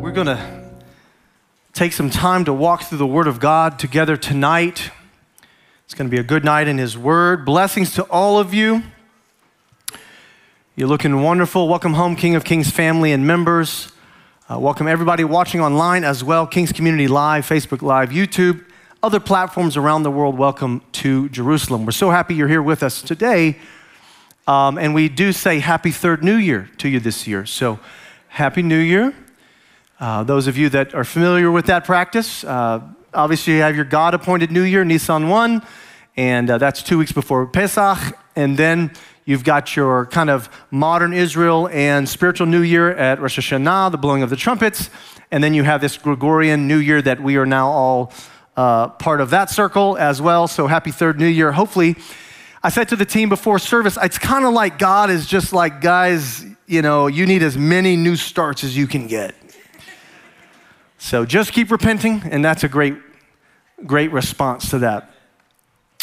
We're going to take some time to walk through the Word of God together tonight. It's going to be a good night in His Word. Blessings to all of you. You're looking wonderful. Welcome home, King of Kings family and members. Welcome everybody watching online as well, Kings Community Live, Facebook Live, YouTube, other platforms around the world. Welcome to Jerusalem. We're so happy you're here with us today. And we do say Happy Third New Year to you this year. So Happy New Year. Those of you that are familiar with that practice, obviously, you have your God-appointed New Year, Nisan 1, and that's 2 weeks before Pesach. And then you've got your kind of modern Israel and spiritual New Year at Rosh Hashanah, the blowing of the trumpets. And then you have this Gregorian New Year that we are now all part of that circle as well. So happy third New Year. Hopefully, I said to the team before service, it's kind of like God is just like, guys, you know, you need as many new starts as you can get. So just keep repenting, and that's a great response to that.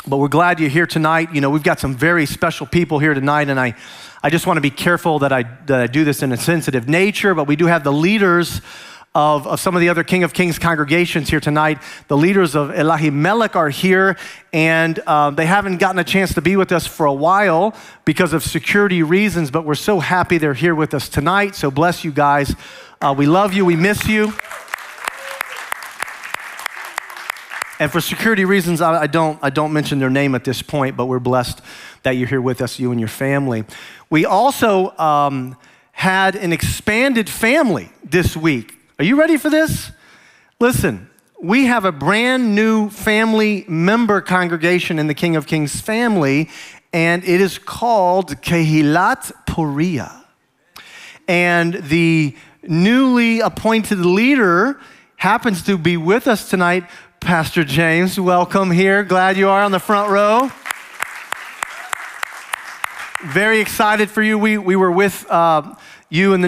But we're glad you're here tonight. You know, we've got some very special people here tonight, and I just want to be careful that I do this in a sensitive nature, but we do have the leaders of some of the other King of Kings congregations here tonight. The leaders of Elahi Melek are here, and they haven't gotten a chance to be with us for a while because of security reasons, but we're so happy they're here with us tonight. So bless you guys. We love you. We miss you. And for security reasons, I don't mention their name at this point, but we're blessed that you're here with us, you and your family. We also had an expanded family this week. Are you ready for this? Listen, we have a brand new family member congregation in the King of Kings family, and it is called Kehilat Puria. And the newly appointed leader happens to be with us tonight, Pastor James. Welcome here. Glad you are on the front row. Very excited for you. We were with you in the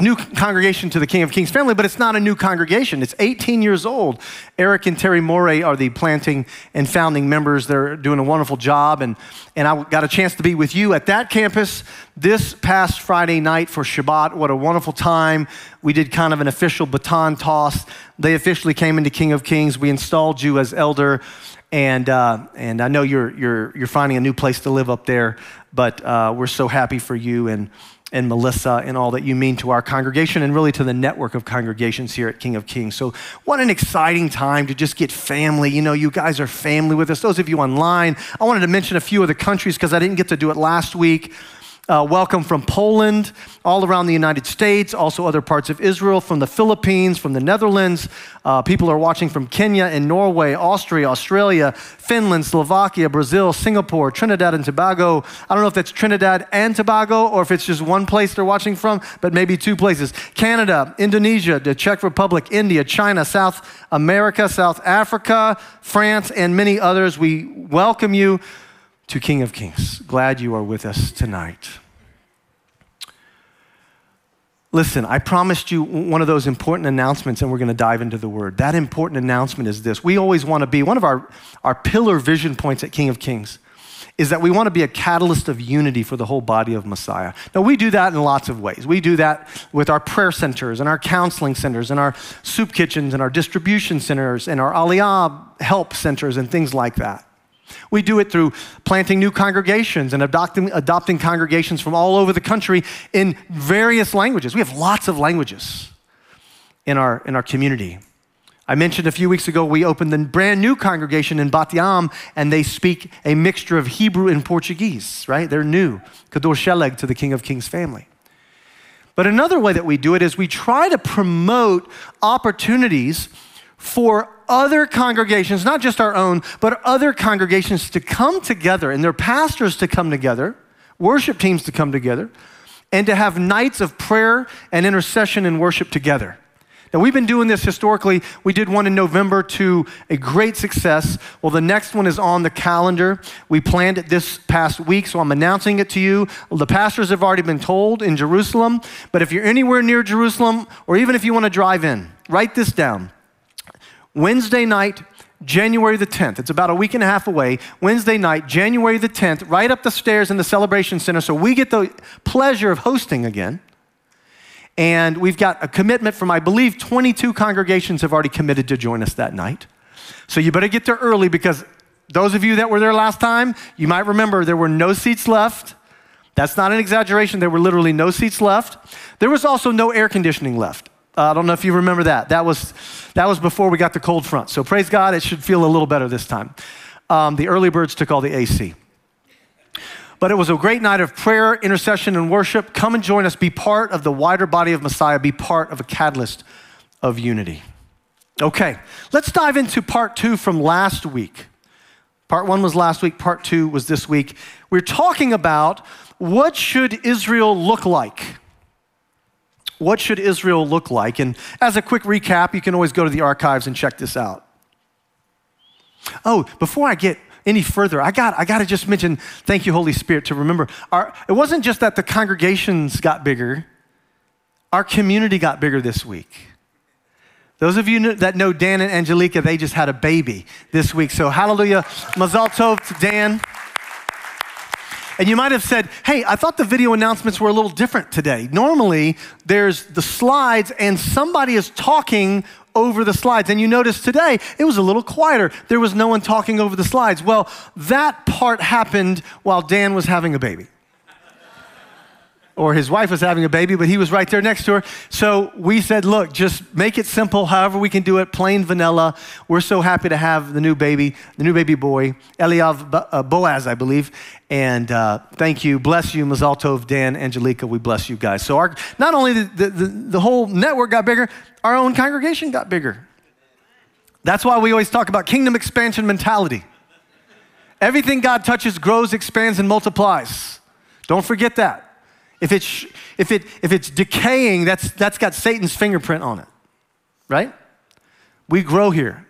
new congregation to the King of Kings family, but it's not a new congregation. It's 18 years old. Eric and Terry Morey are the planting and founding members. They're doing a wonderful job, and I got a chance to be with you at that campus this past Friday night for Shabbat. What a wonderful time. We did kind of an official baton toss. They officially came into King of Kings. We installed you as elder, and I know you're finding a new place to live up there, but we're so happy for you and Melissa and all that you mean to our congregation and really to the network of congregations here at King of Kings. So what an exciting time to just get family. You know, you guys are family with us. Those of you online, I wanted to mention a few of the countries because I didn't get to do it last week. Welcome from Poland, all around the United States, also other parts of Israel, from the Philippines, from the Netherlands. People are watching from Kenya and Norway, Austria, Australia, Finland, Slovakia, Brazil, Singapore, Trinidad and Tobago. I don't know if that's Trinidad and Tobago or if it's just one place they're watching from, but maybe two places. Canada, Indonesia, the Czech Republic, India, China, South America, South Africa, France, and many others. We welcome you to King of Kings. Glad you are with us tonight. Listen, I promised you one of those important announcements, and we're going to dive into the Word. That important announcement is this. We always want to be, one of our pillar vision points at King of Kings is that we want to be a catalyst of unity for the whole body of Messiah. Now, we do that in lots of ways. We do that with our prayer centers and our counseling centers and our soup kitchens and our distribution centers and our Aliyah help centers and things like that. We do it through planting new congregations and adopting congregations from all over the country in various languages. We have lots of languages in our community. I mentioned a few weeks ago, we opened a brand new congregation in Batyam, and they speak a mixture of Hebrew and Portuguese, right? They're new, Kedur Sheleg, to the King of Kings family. But another way that we do it is we try to promote opportunities for other congregations, not just our own, but other congregations to come together and their pastors to come together, worship teams to come together, and to have nights of prayer and intercession and worship together. Now, we've been doing this historically. We did one in November to a great success. Well, the next one is on the calendar. We planned it this past week, so I'm announcing it to you. The pastors have already been told in Jerusalem, but if you're anywhere near Jerusalem, or even if you want to drive in, write this down. Wednesday night, January the 10th. It's about a week and a half away. Wednesday night, January the 10th, right up the stairs in the Celebration Center, so we get the pleasure of hosting again. And we've got a commitment from, I believe, 22 congregations have already committed to join us that night. So you better get there early, because those of you that were there last time, you might remember there were no seats left. That's not an exaggeration. There were literally no seats left. There was also no air conditioning left. I don't know if you remember that. That was before we got the cold front. So praise God, it should feel a little better this time. The early birds took all the AC. But it was a great night of prayer, intercession, and worship. Come and join us. Be part of the wider body of Messiah. Be part of a catalyst of unity. Okay, let's dive into part two from last week. Part one was last week. Part two was this week. We're talking about what should Israel look like? What should Israel look like? And as a quick recap, you can always go to the archives and check this out. Oh, before I get any further, I got to just mention, thank you, Holy Spirit, to remember. It wasn't just that the congregations got bigger. Our community got bigger this week. Those of you that know Dan and Angelica, they just had a baby this week. So hallelujah, Mazal Tov to Dan. And you might have said, hey, I thought the video announcements were a little different today. Normally, there's the slides and somebody is talking over the slides. And you notice today, it was a little quieter. There was no one talking over the slides. Well, that part happened while Dan was having a baby. Or his wife was having a baby, but he was right there next to her. So we said, look, just make it simple, however we can do it, plain vanilla. We're so happy to have the new baby boy, Eliab Boaz, I believe. And thank you, bless you, Mazal Tov, Dan, Angelica, we bless you guys. So not only the whole network got bigger, our own congregation got bigger. That's why we always talk about kingdom expansion mentality. Everything God touches grows, expands, and multiplies. Don't forget that. If it's decaying, that's got Satan's fingerprint on it, right? We grow here.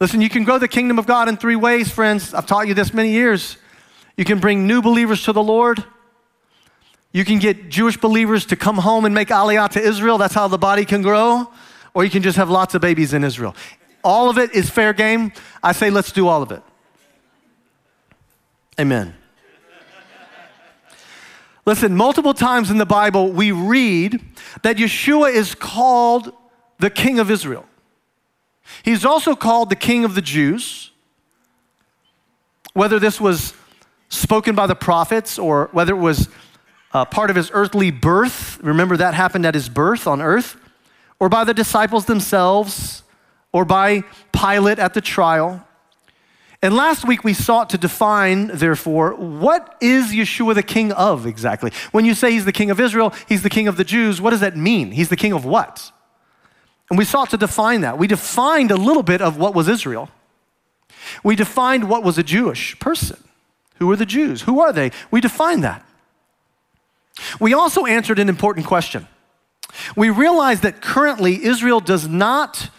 Listen, you can grow the kingdom of God in three ways, friends. I've taught you this many years. You can bring new believers to the Lord. You can get Jewish believers to come home and make Aliyah to Israel. That's how the body can grow. Or you can just have lots of babies in Israel. All of it is fair game. I say let's do all of it. Amen. Listen, multiple times in the Bible, we read that Yeshua is called the King of Israel. He's also called the King of the Jews. Whether this was spoken by the prophets or whether it was part of his earthly birth, remember that happened at his birth on earth, or by the disciples themselves, or by Pilate at the trial. And last week we sought to define, therefore, what is Yeshua the King of exactly? When you say he's the King of Israel, he's the King of the Jews, what does that mean? He's the King of what? And we sought to define that. We defined a little bit of what was Israel. We defined what was a Jewish person. Who are the Jews? Who are they? We defined that. We also answered an important question. We realized that currently Israel does not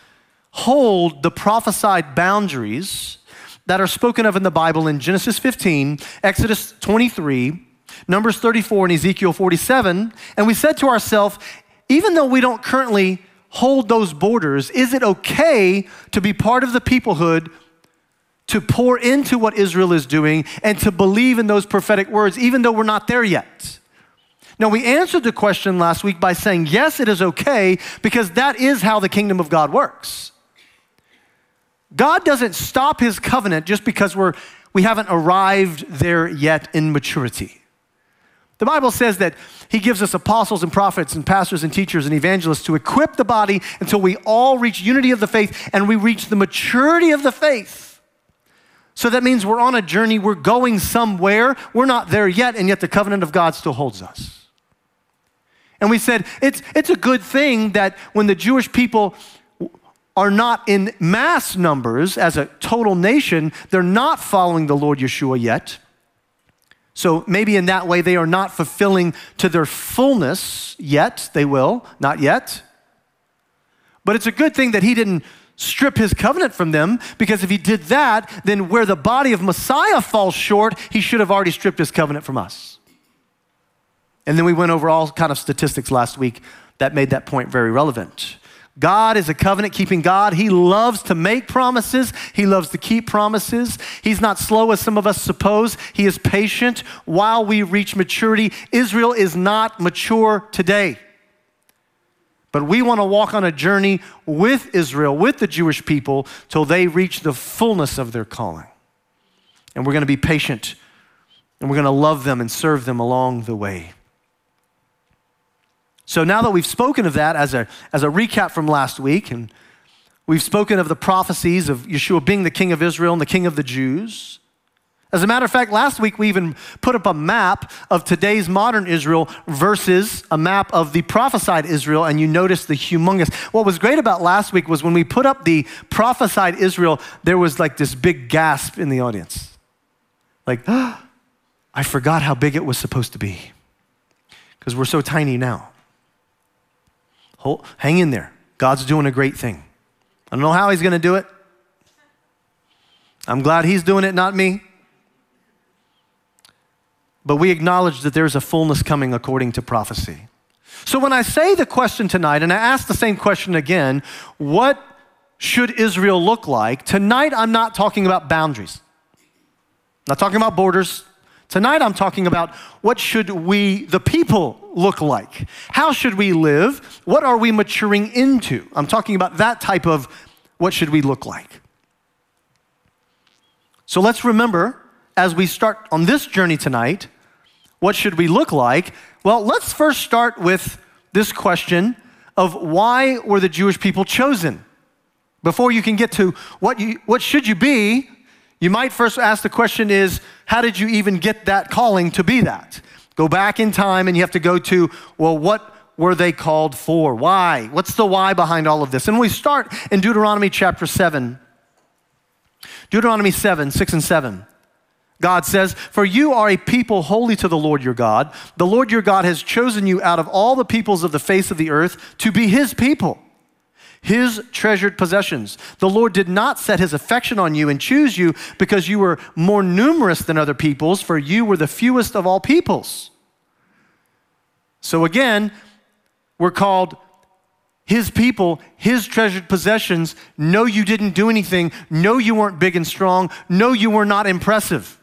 hold the prophesied boundaries that are spoken of in the Bible in Genesis 15, Exodus 23, Numbers 34, and Ezekiel 47. And we said to ourselves, even though we don't currently hold those borders, is it okay to be part of the peoplehood, to pour into what Israel is doing, and to believe in those prophetic words, even though we're not there yet? Now, we answered the question last week by saying, yes, it is okay, because that is how the kingdom of God works. God doesn't stop his covenant just because we haven't arrived there yet in maturity. The Bible says that he gives us apostles and prophets and pastors and teachers and evangelists to equip the body until we all reach unity of the faith and we reach the maturity of the faith. So that means we're on a journey, we're going somewhere, we're not there yet, and yet the covenant of God still holds us. And we said, it's a good thing that when the Jewish people are not in mass numbers as a total nation, they're not following the Lord Yeshua yet. So maybe in that way, they are not fulfilling to their fullness yet. They will, not yet. But it's a good thing that he didn't strip his covenant from them, because if he did that, then where the body of Messiah falls short, he should have already stripped his covenant from us. And then we went over all kind of statistics last week that made that point very relevant. God is a covenant-keeping God. He loves to make promises. He loves to keep promises. He's not slow, as some of us suppose. He is patient while we reach maturity. Israel is not mature today. But we want to walk on a journey with Israel, with the Jewish people, till they reach the fullness of their calling. And we're going to be patient, and we're going to love them and serve them along the way. So now that we've spoken of that as a recap from last week, and we've spoken of the prophecies of Yeshua being the King of Israel and the King of the Jews. As a matter of fact, last week we even put up a map of today's modern Israel versus a map of the prophesied Israel, and you notice the humongous. What was great about last week was when we put up the prophesied Israel, there was like this big gasp in the audience. Like, ah, I forgot how big it was supposed to be because we're so tiny now. Hang in there. God's doing a great thing. I don't know how he's going to do it. I'm glad he's doing it, not me. But we acknowledge that there's a fullness coming according to prophecy. So when I say the question tonight, and I ask the same question again, what should Israel look like? Tonight, I'm not talking about boundaries. I'm not talking about borders. Tonight, I'm talking about what should we, the people, look like? How should we live? What are we maturing into? I'm talking about that type of what should we look like. So let's remember, as we start on this journey tonight, what should we look like? Well, let's first start with this question of why were the Jewish people chosen? Before you can get to what should you be, you might first ask the question is, how did you even get that calling to be that? Go back in time and you have to go to, well, what were they called for? Why? What's the why behind all of this? And we start in Deuteronomy chapter 7. Deuteronomy 7, 6 and 7. God says, "For you are a people holy to the Lord your God. The Lord your God has chosen you out of all the peoples of the face of the earth to be his people, his treasured possessions. The Lord did not set his affection on you and choose you because you were more numerous than other peoples, for you were the fewest of all peoples." So again, we're called his people, his treasured possessions. No, you didn't do anything. No, you weren't big and strong. No, you were not impressive.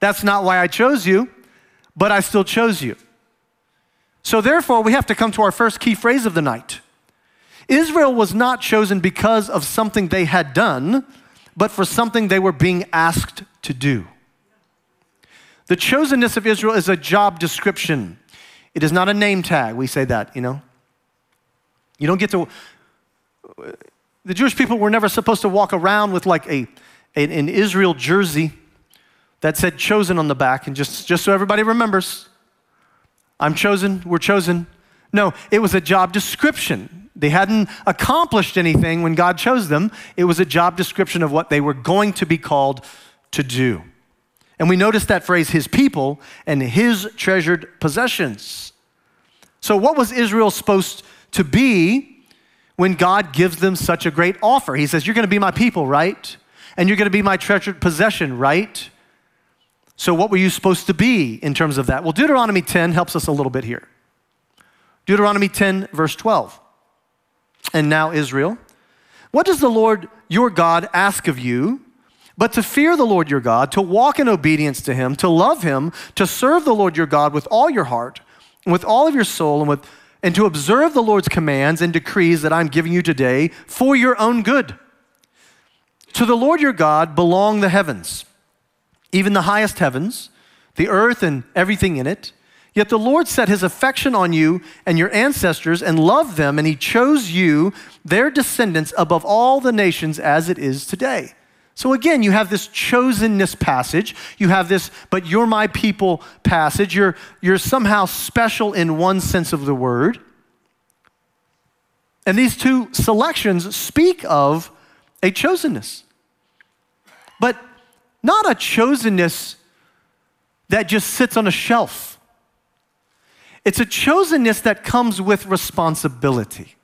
That's not why I chose you, but I still chose you. So therefore, we have to come to our first key phrase of the night. Israel was not chosen because of something they had done, but for something they were being asked to do. The chosenness of Israel is a job description. It is not a name tag. We say that, you know. You don't get to, the Jewish people were never supposed to walk around with like an Israel jersey that said chosen on the back, and just so everybody remembers, I'm chosen, we're chosen. No, it was a job description. They hadn't accomplished anything when God chose them. It was a job description of what they were going to be called to do. And we notice that phrase, his people and his treasured possessions. So what was Israel supposed to be when God gives them such a great offer? He says, you're gonna be my people, right? And you're gonna be my treasured possession, right? So what were you supposed to be in terms of that? Well, Deuteronomy 10 helps us a little bit here. Deuteronomy 10, verse 12. "And now, Israel, what does the Lord your God ask of you but to fear the Lord your God, to walk in obedience to him, to love him, to serve the Lord your God with all your heart, and with all of your soul, and to observe the Lord's commands and decrees that I'm giving you today for your own good. To the Lord your God belong the heavens, even the highest heavens, the earth and everything in it. Yet the Lord set his affection on you and your ancestors and loved them, and he chose you, their descendants, above all the nations as it is today." So again, you have this chosenness passage. You have this, but you're my people passage. You're somehow special in one sense of the word. And these two selections speak of a chosenness. But not a chosenness that just sits on a shelf. It's a chosenness that comes with responsibility.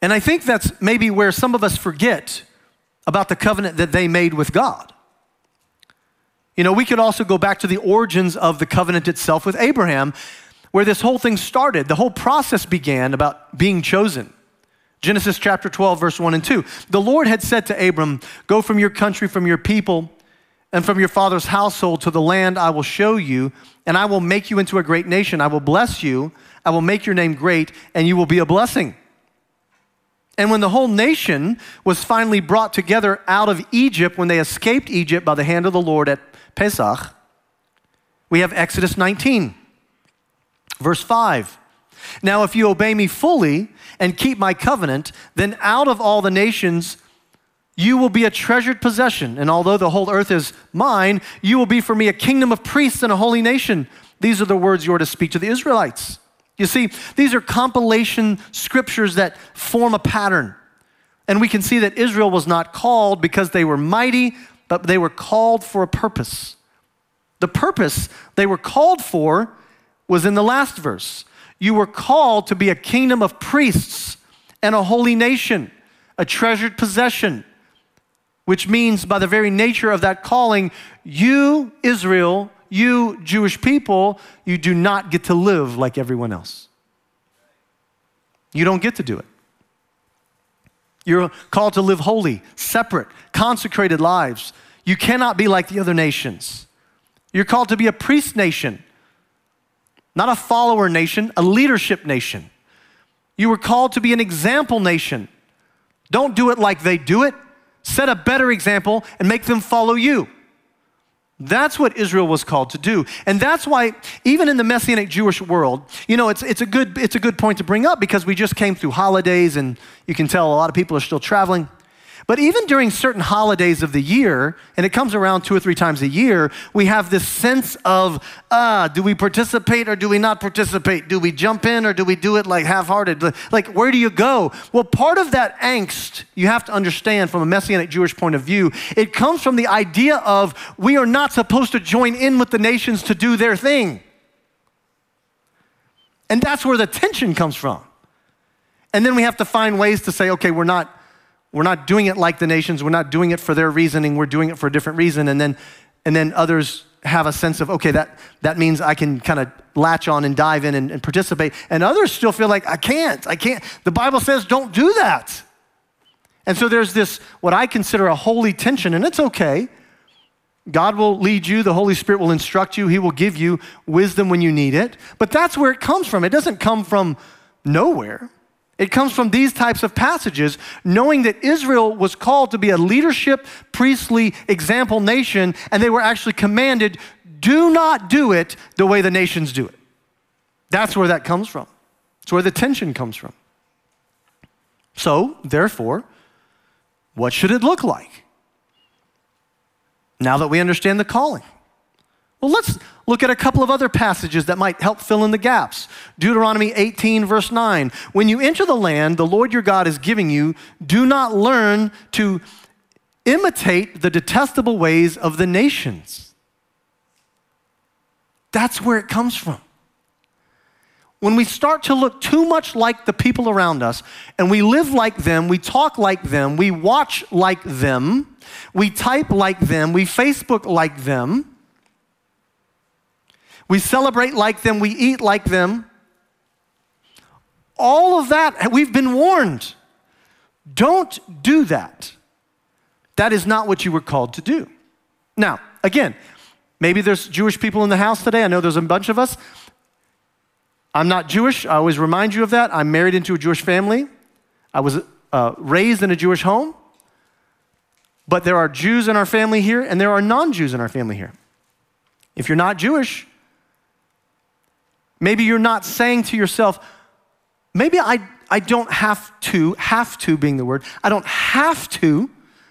And I think that's maybe where some of us forget about the covenant that they made with God. You know, we could also go back to the origins of the covenant itself with Abraham, where this whole thing started. The whole process began about being chosen. Genesis chapter 12, verse 1 and 2. "The Lord had said to Abram, go from your country, from your people, and from your father's household to the land I will show you, and I will make you into a great nation. I will bless you. I will make your name great, and you will be a blessing. And when the whole nation was finally brought together out of Egypt, when they escaped Egypt by the hand of the Lord at Pesach, we have Exodus 19, verse 5. Now, if you obey me fully and keep my covenant, then out of all the nations you will be a treasured possession. And although the whole earth is mine, you will be for me a kingdom of priests and a holy nation. These are the words you are to speak to the Israelites. You see, these are compilation scriptures that form a pattern. And we can see that Israel was not called because they were mighty, but they were called for a purpose. The purpose they were called for was in the last verse. You were called to be a kingdom of priests and a holy nation, a treasured possession, which means by the very nature of that calling, you, Israel, you Jewish people, you do not get to live like everyone else. You don't get to do it. You're called to live holy, separate, consecrated lives. You cannot be like the other nations. You're called to be a priest nation, not a follower nation, a leadership nation. You were called to be an example nation. Don't do it like they do it. Set a better example and make them follow you. That's what Israel was called to do. And that's why even in the Messianic Jewish world, you know, it's a good point to bring up because we just came through holidays and you can tell a lot of people are still traveling. But even during certain holidays of the year, and it comes around 2 or 3 times a year, we have this sense of, do we participate or do we not participate? Do we jump in or do we do it like half-hearted? Like, where do you go? Well, part of that angst, you have to understand from a Messianic Jewish point of view, it comes from the idea of we are not supposed to join in with the nations to do their thing. And that's where the tension comes from. And then we have to find ways to say, okay, we're not doing it like the nations. We're not doing it for their reasoning. We're doing it for a different reason. And then others have a sense of, okay, that means I can kind of latch on and dive in and participate. And others still feel like, I can't. The Bible says don't do that. And so there's this, what I consider a holy tension, and it's okay. God will lead you. The Holy Spirit will instruct you. He will give you wisdom when you need it. But that's where it comes from. It doesn't come from nowhere. It comes from these types of passages, knowing that Israel was called to be a leadership, priestly, example nation, and they were actually commanded, do not do it the way the nations do it. That's where that comes from. It's where the tension comes from. So, therefore, what should it look like? Now that we understand the calling. Well, let's look at a couple of other passages that might help fill in the gaps. Deuteronomy 18, verse 9. When you enter the land the Lord your God is giving you, do not learn to imitate the detestable ways of the nations. That's where it comes from. When we start to look too much like the people around us, and we live like them, we talk like them, we watch like them, we type like them, we Facebook like them, we celebrate like them, we eat like them. All of that, we've been warned. Don't do that. That is not what you were called to do. Now, again, maybe there's Jewish people in the house today. I know there's a bunch of us. I'm not Jewish. I always remind you of that. I'm married into a Jewish family. I was raised in a Jewish home. But there are Jews in our family here, and there are non-Jews in our family here. If you're not Jewish, maybe you're not saying to yourself, maybe I don't have to being the word, I don't have to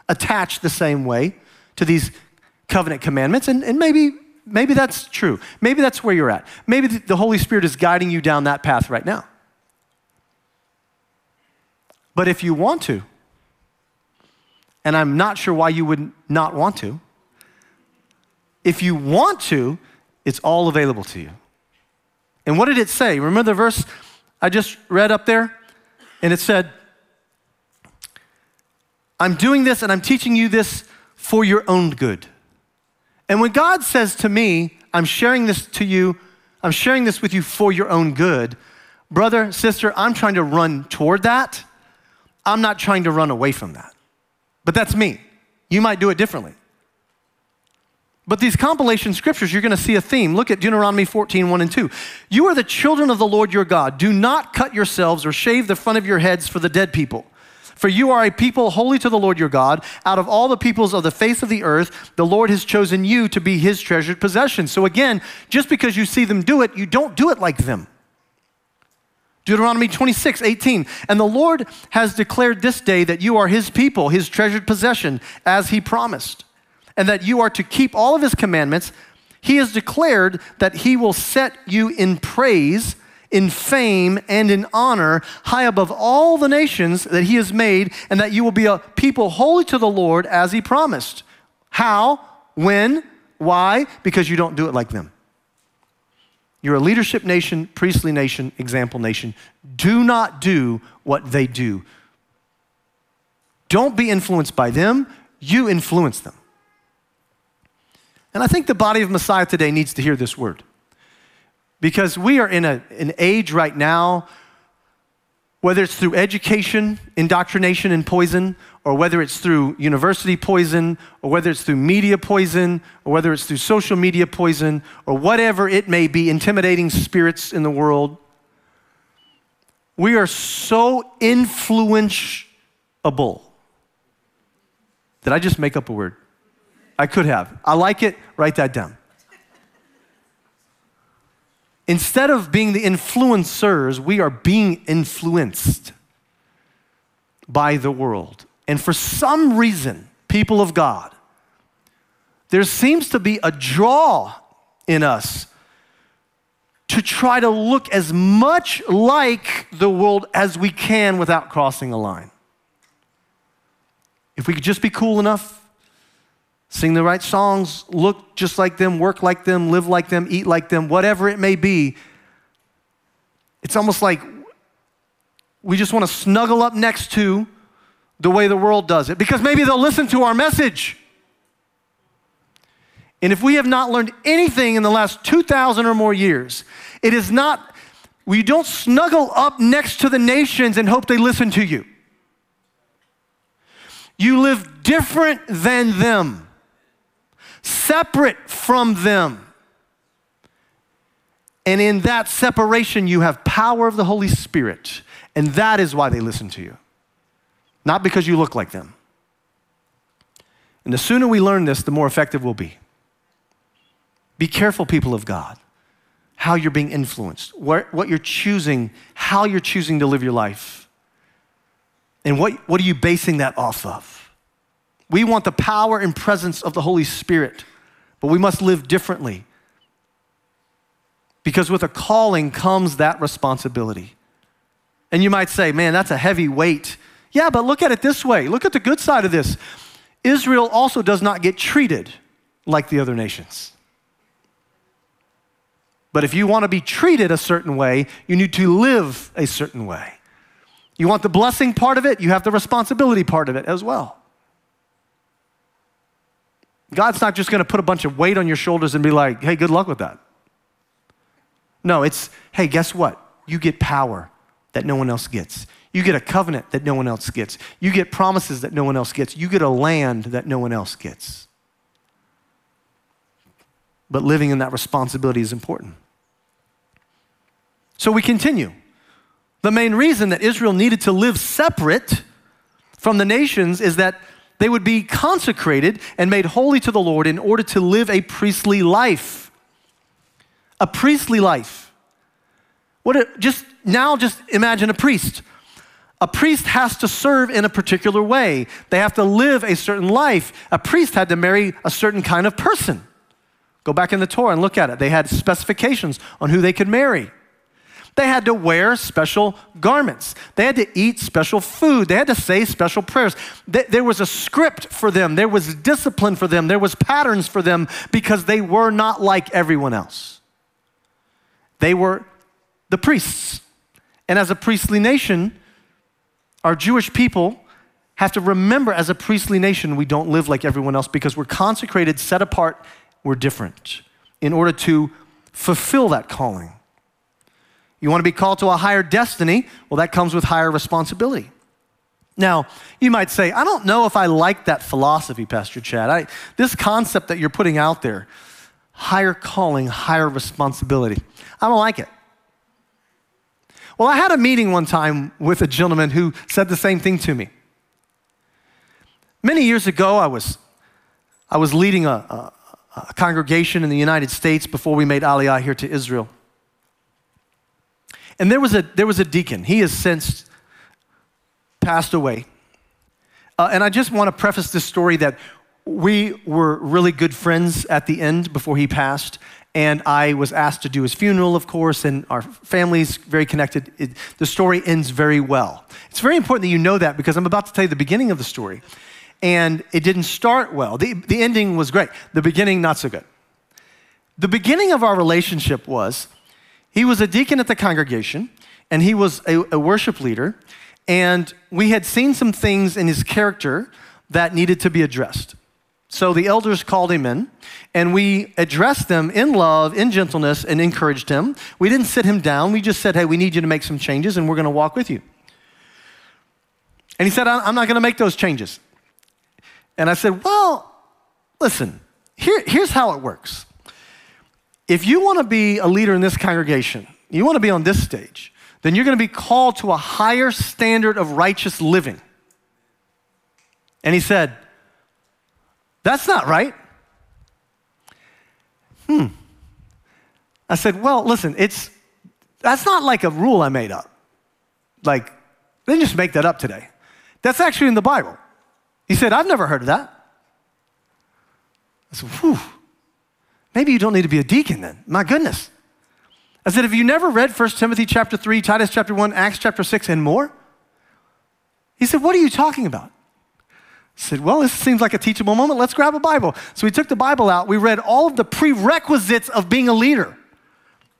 attach the same way to these covenant commandments. And maybe that's true. Maybe that's where you're at. Maybe the Holy Spirit is guiding you down that path right now. But if you want to, and I'm not sure why you would not want to, if you want to, it's all available to you. And what did it say? Remember the verse I just read up there? And it said, I'm doing this and I'm teaching you this for your own good. And when God says to me, I'm sharing this to you, I'm sharing this with you for your own good, brother, sister, I'm trying to run toward that. I'm not trying to run away from that. But that's me. You might do it differently. But these compilation scriptures, you're going to see a theme. Look at Deuteronomy 14, 1 and 2. You are the children of the Lord your God. Do not cut yourselves or shave the front of your heads for the dead people. For you are a people holy to the Lord your God. Out of all the peoples of the face of the earth, the Lord has chosen you to be his treasured possession. So again, just because you see them do it, you don't do it like them. Deuteronomy 26, 18. And the Lord has declared this day that you are his people, his treasured possession, as he promised, and that you are to keep all of his commandments. He has declared that he will set you in praise, in fame, and in honor high above all the nations that he has made, and that you will be a people holy to the Lord as he promised. How? When? Why? Because you don't do it like them. You're a leadership nation, priestly nation, example nation. Do not do what they do. Don't be influenced by them. You influence them. And I think the body of Messiah today needs to hear this word, because we are in an age right now, whether it's through education, indoctrination, and poison, or whether it's through university poison, or whether it's through media poison, or whether it's through social media poison, or whatever it may be, intimidating spirits in the world. We are so influenceable. Did I just make up a word? I could have. I like it. Write that down. Instead of being the influencers, we are being influenced by the world. And for some reason, people of God, there seems to be a draw in us to try to look as much like the world as we can without crossing a line. If we could just be cool enough, sing the right songs, look just like them, work like them, live like them, eat like them, whatever it may be. It's almost like we just want to snuggle up next to the way the world does it, because maybe they'll listen to our message. And if we have not learned anything in the last 2,000 or more years, it is not, we don't snuggle up next to the nations and hope they listen to you. You live different than them, separate from them. And in that separation, you have power of the Holy Spirit. And that is why they listen to you. Not because you look like them. And the sooner we learn this, the more effective we'll be. Be careful, people of God, how you're being influenced, what you're choosing, how you're choosing to live your life. And what are you basing that off of? We want the power and presence of the Holy Spirit, but we must live differently, because with a calling comes that responsibility. And you might say, man, that's a heavy weight. Yeah, but look at it this way. Look at the good side of this. Israel also does not get treated like the other nations. But if you want to be treated a certain way, you need to live a certain way. You want the blessing part of it, you have the responsibility part of it as well. God's not just going to put a bunch of weight on your shoulders and be like, hey, good luck with that. No, it's, hey, guess what? You get power that no one else gets. You get a covenant that no one else gets. You get promises that no one else gets. You get a land that no one else gets. But living in that responsibility is important. So we continue. The main reason that Israel needed to live separate from the nations is that they would be consecrated and made holy to the Lord in order to live a priestly life. A priestly life. Just imagine a priest. A priest has to serve in a particular way. They have to live a certain life. A priest had to marry a certain kind of person. Go back in the Torah and look at it. They had specifications on who they could marry. They had to wear special garments. They had to eat special food. They had to say special prayers. There was a script for them. There was discipline for them. There was patterns for them, because they were not like everyone else. They were the priests. And as a priestly nation, our Jewish people have to remember, as a priestly nation, we don't live like everyone else, because we're consecrated, set apart, we're different, in order to fulfill that calling. You want to be called to a higher destiny? Well, that comes with higher responsibility. Now, you might say, I don't know if I like that philosophy, Pastor Chad. This concept that you're putting out there, higher calling, higher responsibility, I don't like it. Well, I had a meeting one time with a gentleman who said the same thing to me. Many years ago, I was leading a congregation in the United States before we made Aliyah here to Israel. And there was a deacon. He has since passed away. And I just want to preface this story that we were really good friends at the end before he passed. And I was asked to do his funeral, of course, and our family's very connected. The story ends very well. It's very important that you know that because I'm about to tell you the beginning of the story. And it didn't start well. The ending was great. The beginning, not so good. The beginning of our relationship was, he was a deacon at the congregation, and he was a worship leader, and we had seen some things in his character that needed to be addressed. So the elders called him in, and we addressed them in love, in gentleness, and encouraged him. We didn't sit him down. We just said, hey, we need you to make some changes, and we're going to walk with you. And he said, I'm not going to make those changes. And I said, well, listen, here's how it works. If you want to be a leader in this congregation, you want to be on this stage, then you're going to be called to a higher standard of righteous living. And he said, that's not right. I said, well, listen, that's not like a rule I made up. Like, they didn't just make that up today. That's actually in the Bible. He said, I've never heard of that. I said, whew. Maybe you don't need to be a deacon then. My goodness. I said, have you never read 1 Timothy chapter 3, Titus chapter 1, Acts chapter 6, and more? He said, what are you talking about? I said, well, this seems like a teachable moment. Let's grab a Bible. So we took the Bible out. We read all of the prerequisites of being a leader.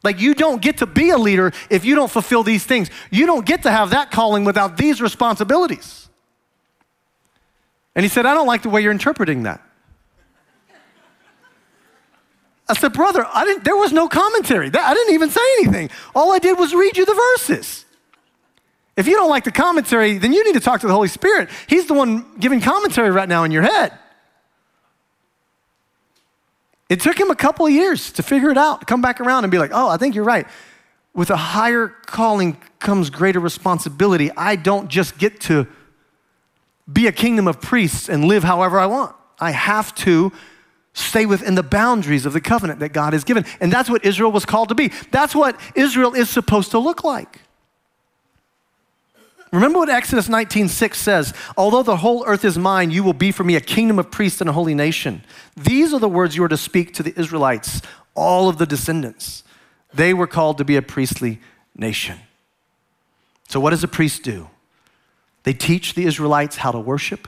Like, you don't get to be a leader if you don't fulfill these things. You don't get to have that calling without these responsibilities. And he said, I don't like the way you're interpreting that. I said, brother, there was no commentary. I didn't even say anything. All I did was read you the verses. If you don't like the commentary, then you need to talk to the Holy Spirit. He's the one giving commentary right now in your head. It took him a couple of years to figure it out, to come back around and be like, oh, I think you're right. With a higher calling comes greater responsibility. I don't just get to be a kingdom of priests and live however I want. I have to stay within the boundaries of the covenant that God has given. And that's what Israel was called to be. That's what Israel is supposed to look like. Remember what Exodus 19:6 says, although the whole earth is mine, you will be for me a kingdom of priests and a holy nation. These are the words you are to speak to the Israelites, all of the descendants. They were called to be a priestly nation. So what does a priest do? They teach the Israelites how to worship,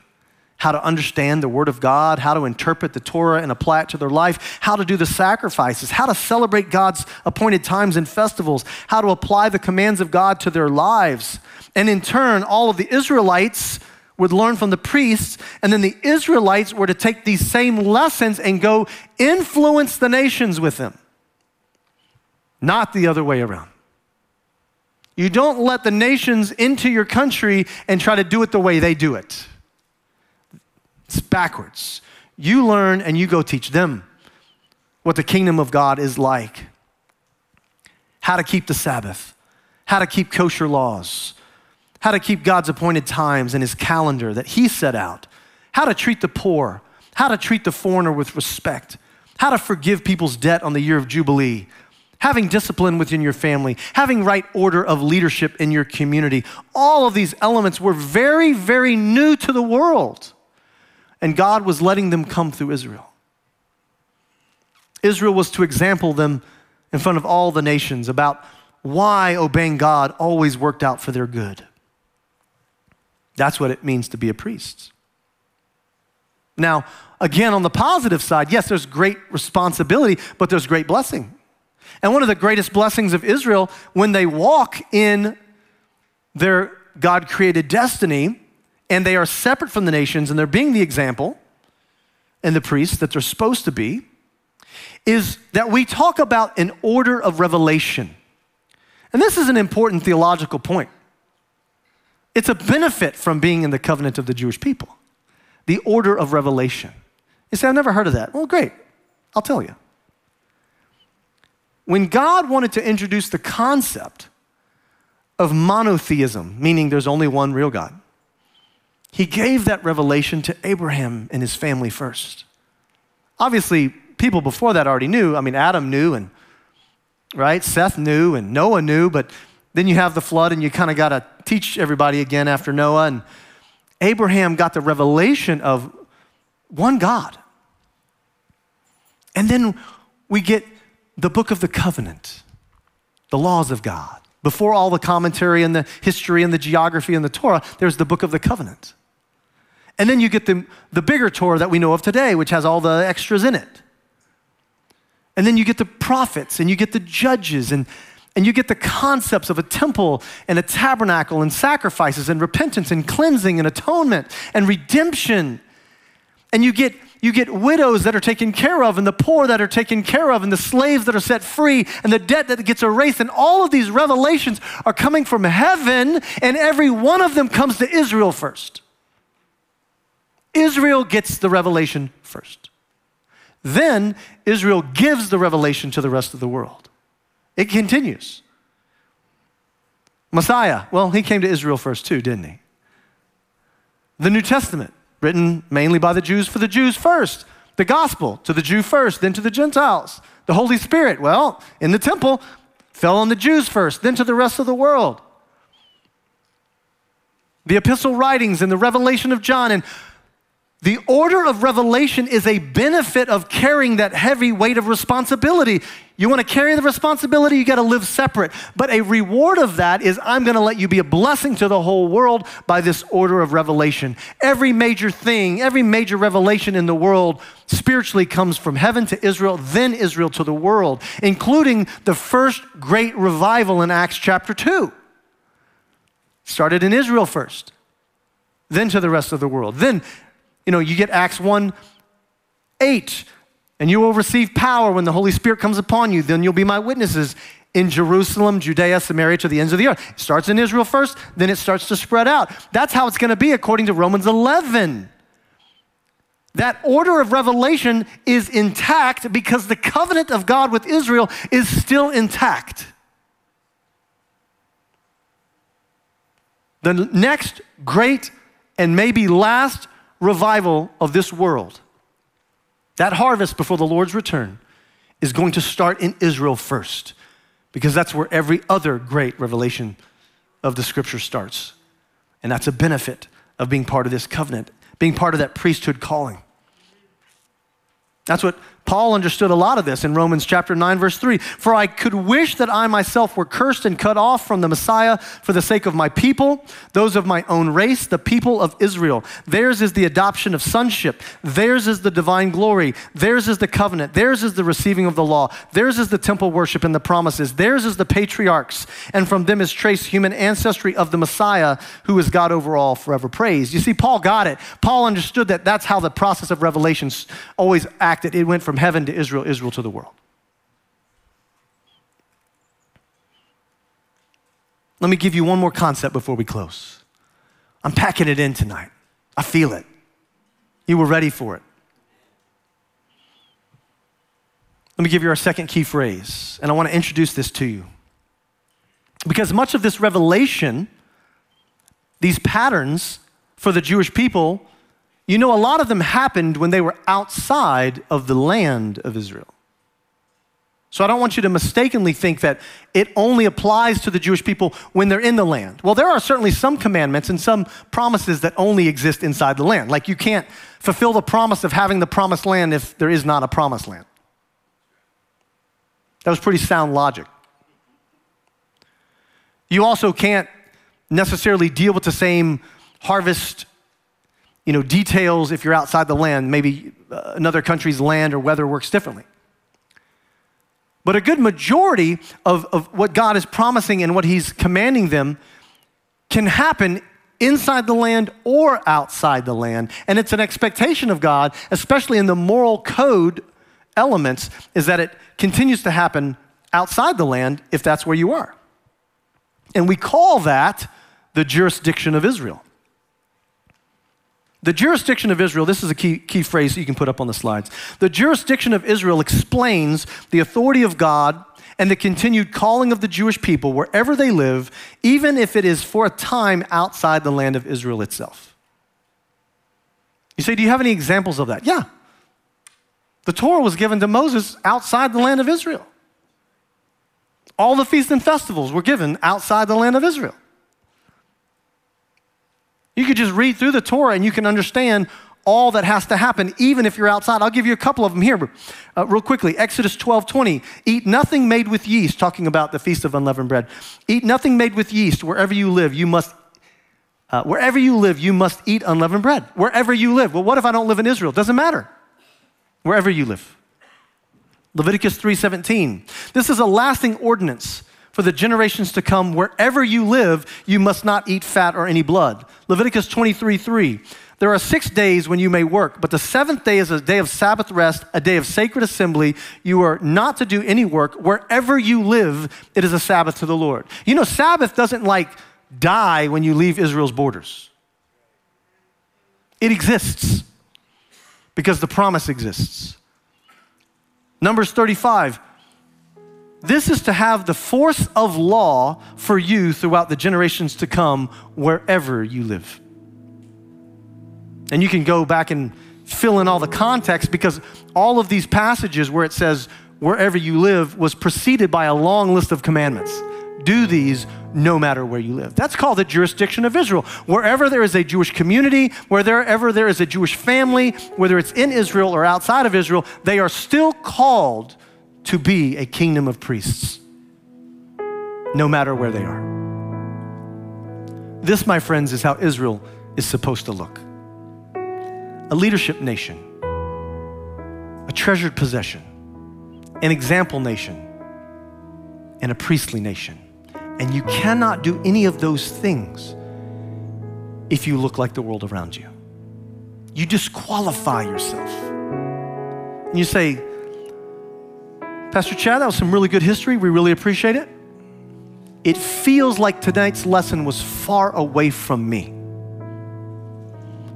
how to understand the Word of God, how to interpret the Torah and apply it to their life, how to do the sacrifices, how to celebrate God's appointed times and festivals, how to apply the commands of God to their lives. And in turn, all of the Israelites would learn from the priests, and then the Israelites were to take these same lessons and go influence the nations with them. Not the other way around. You don't let the nations into your country and try to do it the way they do it. It's backwards. You learn and you go teach them what the kingdom of God is like. How to keep the Sabbath, how to keep kosher laws, how to keep God's appointed times and his calendar that he set out, how to treat the poor, how to treat the foreigner with respect, how to forgive people's debt on the year of Jubilee, having discipline within your family, having right order of leadership in your community. All of these elements were very, very new to the world. And God was letting them come through Israel. Israel was to example them in front of all the nations about why obeying God always worked out for their good. That's what it means to be a priest. Now, again, on the positive side, yes, there's great responsibility, but there's great blessing. And one of the greatest blessings of Israel, when they walk in their God-created destiny, and they are separate from the nations, and they're being the example and the priests that they're supposed to be, is that we talk about an order of revelation. And this is an important theological point. It's a benefit from being in the covenant of the Jewish people. The order of revelation. You say, I've never heard of that. Well, great. I'll tell you. When God wanted to introduce the concept of monotheism, meaning there's only one real God, he gave that revelation to Abraham and his family first. Obviously, people before that already knew. I mean, Adam knew, and right? Seth knew, and Noah knew, but then you have the flood, and you kind of got to teach everybody again after Noah. And Abraham got the revelation of one God. And then we get the book of the covenant, the laws of God. Before all the commentary and the history and the geography and the Torah, there's the book of the covenant. And then you get the bigger Torah that we know of today, which has all the extras in it. And then you get the prophets, and you get the judges, and you get the concepts of a temple and a tabernacle and sacrifices and repentance and cleansing and atonement and redemption. And you get widows that are taken care of, and the poor that are taken care of, and the slaves that are set free, and the debt that gets erased. And all of these revelations are coming from heaven, and every one of them comes to Israel first. Israel gets the revelation first. Then Israel gives the revelation to the rest of the world. It continues. Messiah, well, he came to Israel first too, didn't he? The New Testament, written mainly by the Jews for the Jews first. The gospel, to the Jew first, then to the Gentiles. The Holy Spirit, well, in the temple, fell on the Jews first, then to the rest of the world. The epistle writings and the revelation of John. And the order of revelation is a benefit of carrying that heavy weight of responsibility. You want to carry the responsibility, you got to live separate. But a reward of that is I'm going to let you be a blessing to the whole world by this order of revelation. Every major thing, every major revelation in the world spiritually comes from heaven to Israel, then Israel to the world, including the first great revival in Acts chapter 2. Started in Israel first, then to the rest of the world. Then, you know, you get Acts 1:8. And you will receive power when the Holy Spirit comes upon you. Then you'll be my witnesses in Jerusalem, Judea, Samaria, to the ends of the earth. It starts in Israel first, then it starts to spread out. That's how it's going to be according to Romans 11. That order of revelation is intact because the covenant of God with Israel is still intact. The next great and maybe last revival of this world, that harvest before the Lord's return, is going to start in Israel first, because that's where every other great revelation of the scripture starts. And that's a benefit of being part of this covenant, being part of that priesthood calling. That's what Paul understood a lot of this in Romans chapter 9, verse 3. For I could wish that I myself were cursed and cut off from the Messiah for the sake of my people, those of my own race, the people of Israel. Theirs is the adoption of sonship. Theirs is the divine glory. Theirs is the covenant. Theirs is the receiving of the law. Theirs is the temple worship and the promises. Theirs is the patriarchs. And from them is traced human ancestry of the Messiah, who is God over all, forever praised. You see, Paul got it. Paul understood that that's how the process of revelation always acted. It went from heaven to Israel, Israel to the world. Let me give you one more concept before we close. I'm packing it in tonight. I feel it. You were ready for it. Let me give you our second key phrase, and I want to introduce this to you. Because much of this revelation, these patterns for the Jewish people, you know, a lot of them happened when they were outside of the land of Israel. So I don't want you to mistakenly think that it only applies to the Jewish people when they're in the land. Well, there are certainly some commandments and some promises that only exist inside the land. Like, you can't fulfill the promise of having the promised land if there is not a promised land. That was pretty sound logic. You also can't necessarily deal with the same harvest, you know, details if you're outside the land. Maybe another country's land or weather works differently. But a good majority of what God is promising and what he's commanding them can happen inside the land or outside the land. And it's an expectation of God, especially in the moral code elements, is that it continues to happen outside the land if that's where you are. And we call that the jurisdiction of Israel. The jurisdiction of Israel, this is a key phrase that you can put up on the slides. The jurisdiction of Israel explains the authority of God and the continued calling of the Jewish people wherever they live, even if it is for a time outside the land of Israel itself. You say, do you have any examples of that? Yeah. The Torah was given to Moses outside the land of Israel. All the feasts and festivals were given outside the land of Israel. You could just read through the Torah and you can understand all that has to happen, even if you're outside. I'll give you a couple of them here real quickly. Exodus 12:20, eat nothing made with yeast, talking about the Feast of Unleavened Bread. Eat nothing made with yeast wherever you live. You must eat unleavened bread. Wherever you live. Well, what if I don't live in Israel? Doesn't matter. Wherever you live. Leviticus 3:17. This is a lasting ordinance for the generations to come. Wherever you live, you must not eat fat or any blood. Leviticus 23:3. There are 6 days when you may work, but the seventh day is a day of Sabbath rest, a day of sacred assembly. You are not to do any work. Wherever you live, it is a Sabbath to the Lord. You know, Sabbath doesn't die when you leave Israel's borders. It exists because the promise exists. Numbers 35, this is to have the force of law for you throughout the generations to come wherever you live. And you can go back and fill in all the context, because all of these passages where it says wherever you live was preceded by a long list of commandments. Do these no matter where you live. That's called the jurisdiction of Israel. Wherever there is a Jewish community, wherever there is a Jewish family, whether it's in Israel or outside of Israel, they are still called to be a kingdom of priests, no matter where they are. This, my friends, is how Israel is supposed to look. A leadership nation, a treasured possession, an example nation, and a priestly nation. And you cannot do any of those things if you look like the world around you. You disqualify yourself. And you say, Pastor Chad, that was some really good history. We really appreciate it. It feels like tonight's lesson was far away from me.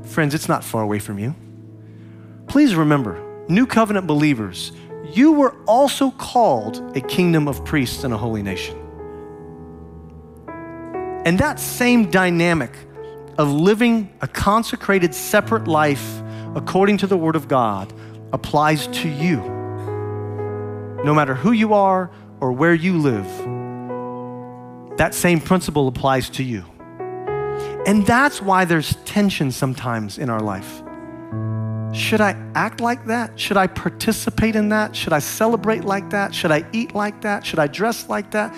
Friends, it's not far away from you. Please remember, New Covenant believers, you were also called a kingdom of priests and a holy nation. And that same dynamic of living a consecrated, separate life according to the Word of God applies to you. No matter who you are or where you live, that same principle applies to you. And that's why there's tension sometimes in our life. Should I act like that? Should I participate in that? Should I celebrate like that? Should I eat like that? Should I dress like that?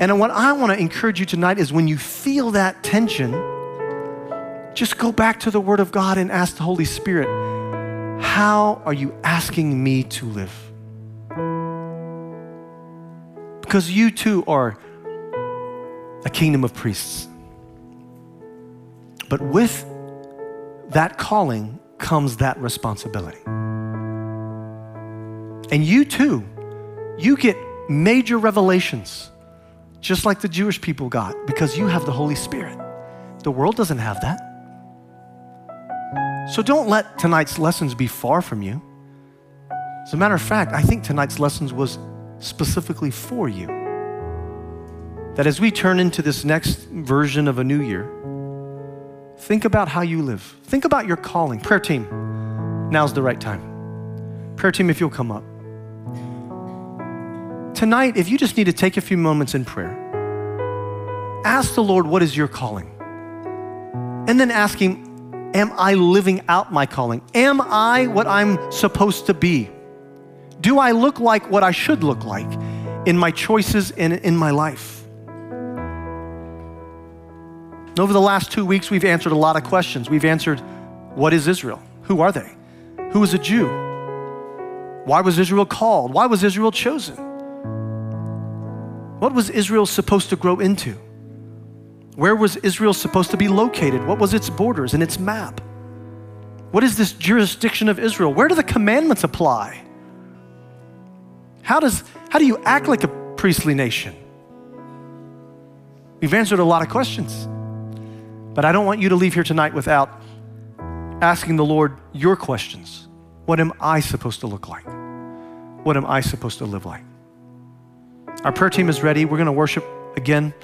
And what I want to encourage you tonight is when you feel that tension, just go back to the Word of God and ask the Holy Spirit, how are you asking me to live? Because you too are a kingdom of priests. But with that calling comes that responsibility. And you too, you get major revelations, just like the Jewish people got, because you have the Holy Spirit. The world doesn't have that. So don't let tonight's lessons be far from you. As a matter of fact, I think tonight's lessons was specifically for you. That as we turn into this next version of a new year, think about how you live. Think about your calling. Prayer team, now's the right time. Prayer team, if you'll come up. Tonight, if you just need to take a few moments in prayer, ask the Lord, what is your calling? And then ask Him, am I living out my calling? Am I what I'm supposed to be? Do I look like what I should look like in my choices and in my life? Over the last 2 weeks, we've answered a lot of questions. We've answered, what is Israel? Who are they? Who is a Jew? Why was Israel called? Why was Israel chosen? What was Israel supposed to grow into? Where was Israel supposed to be located? What was its borders and its map? What is this jurisdiction of Israel? Where do the commandments apply? How do you act like a priestly nation? We've answered a lot of questions, but I don't want you to leave here tonight without asking the Lord your questions. What am I supposed to look like? What am I supposed to live like? Our prayer team is ready. We're going to worship again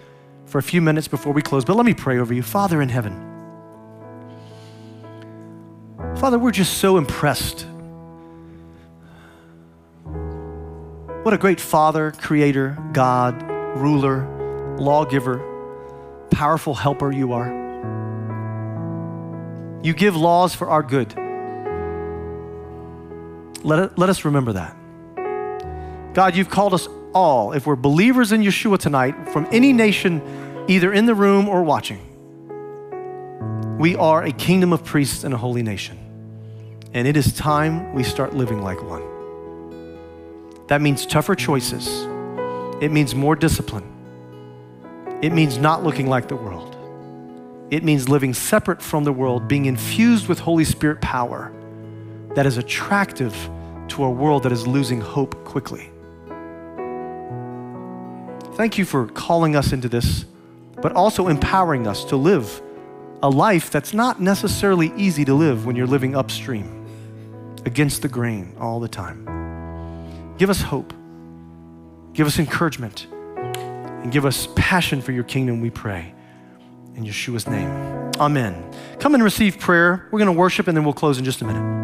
for a few minutes before we close, but let me pray over you. Father in heaven, Father, we're just so impressed. What a great Father, Creator, God, ruler, lawgiver, powerful helper you are. You give laws for our good. Let us remember that. God, you've called us all, if we're believers in Yeshua tonight, from any nation, either in the room or watching, we are a kingdom of priests and a holy nation. And it is time we start living like one. That means tougher choices. It means more discipline. It means not looking like the world. It means living separate from the world, being infused with Holy Spirit power that is attractive to a world that is losing hope quickly. Thank you for calling us into this, but also empowering us to live a life that's not necessarily easy to live when you're living upstream, against the grain all the time. Give us hope, give us encouragement, and give us passion for your kingdom, we pray. In Yeshua's name, amen. Come and receive prayer. We're gonna worship and then we'll close in just a minute.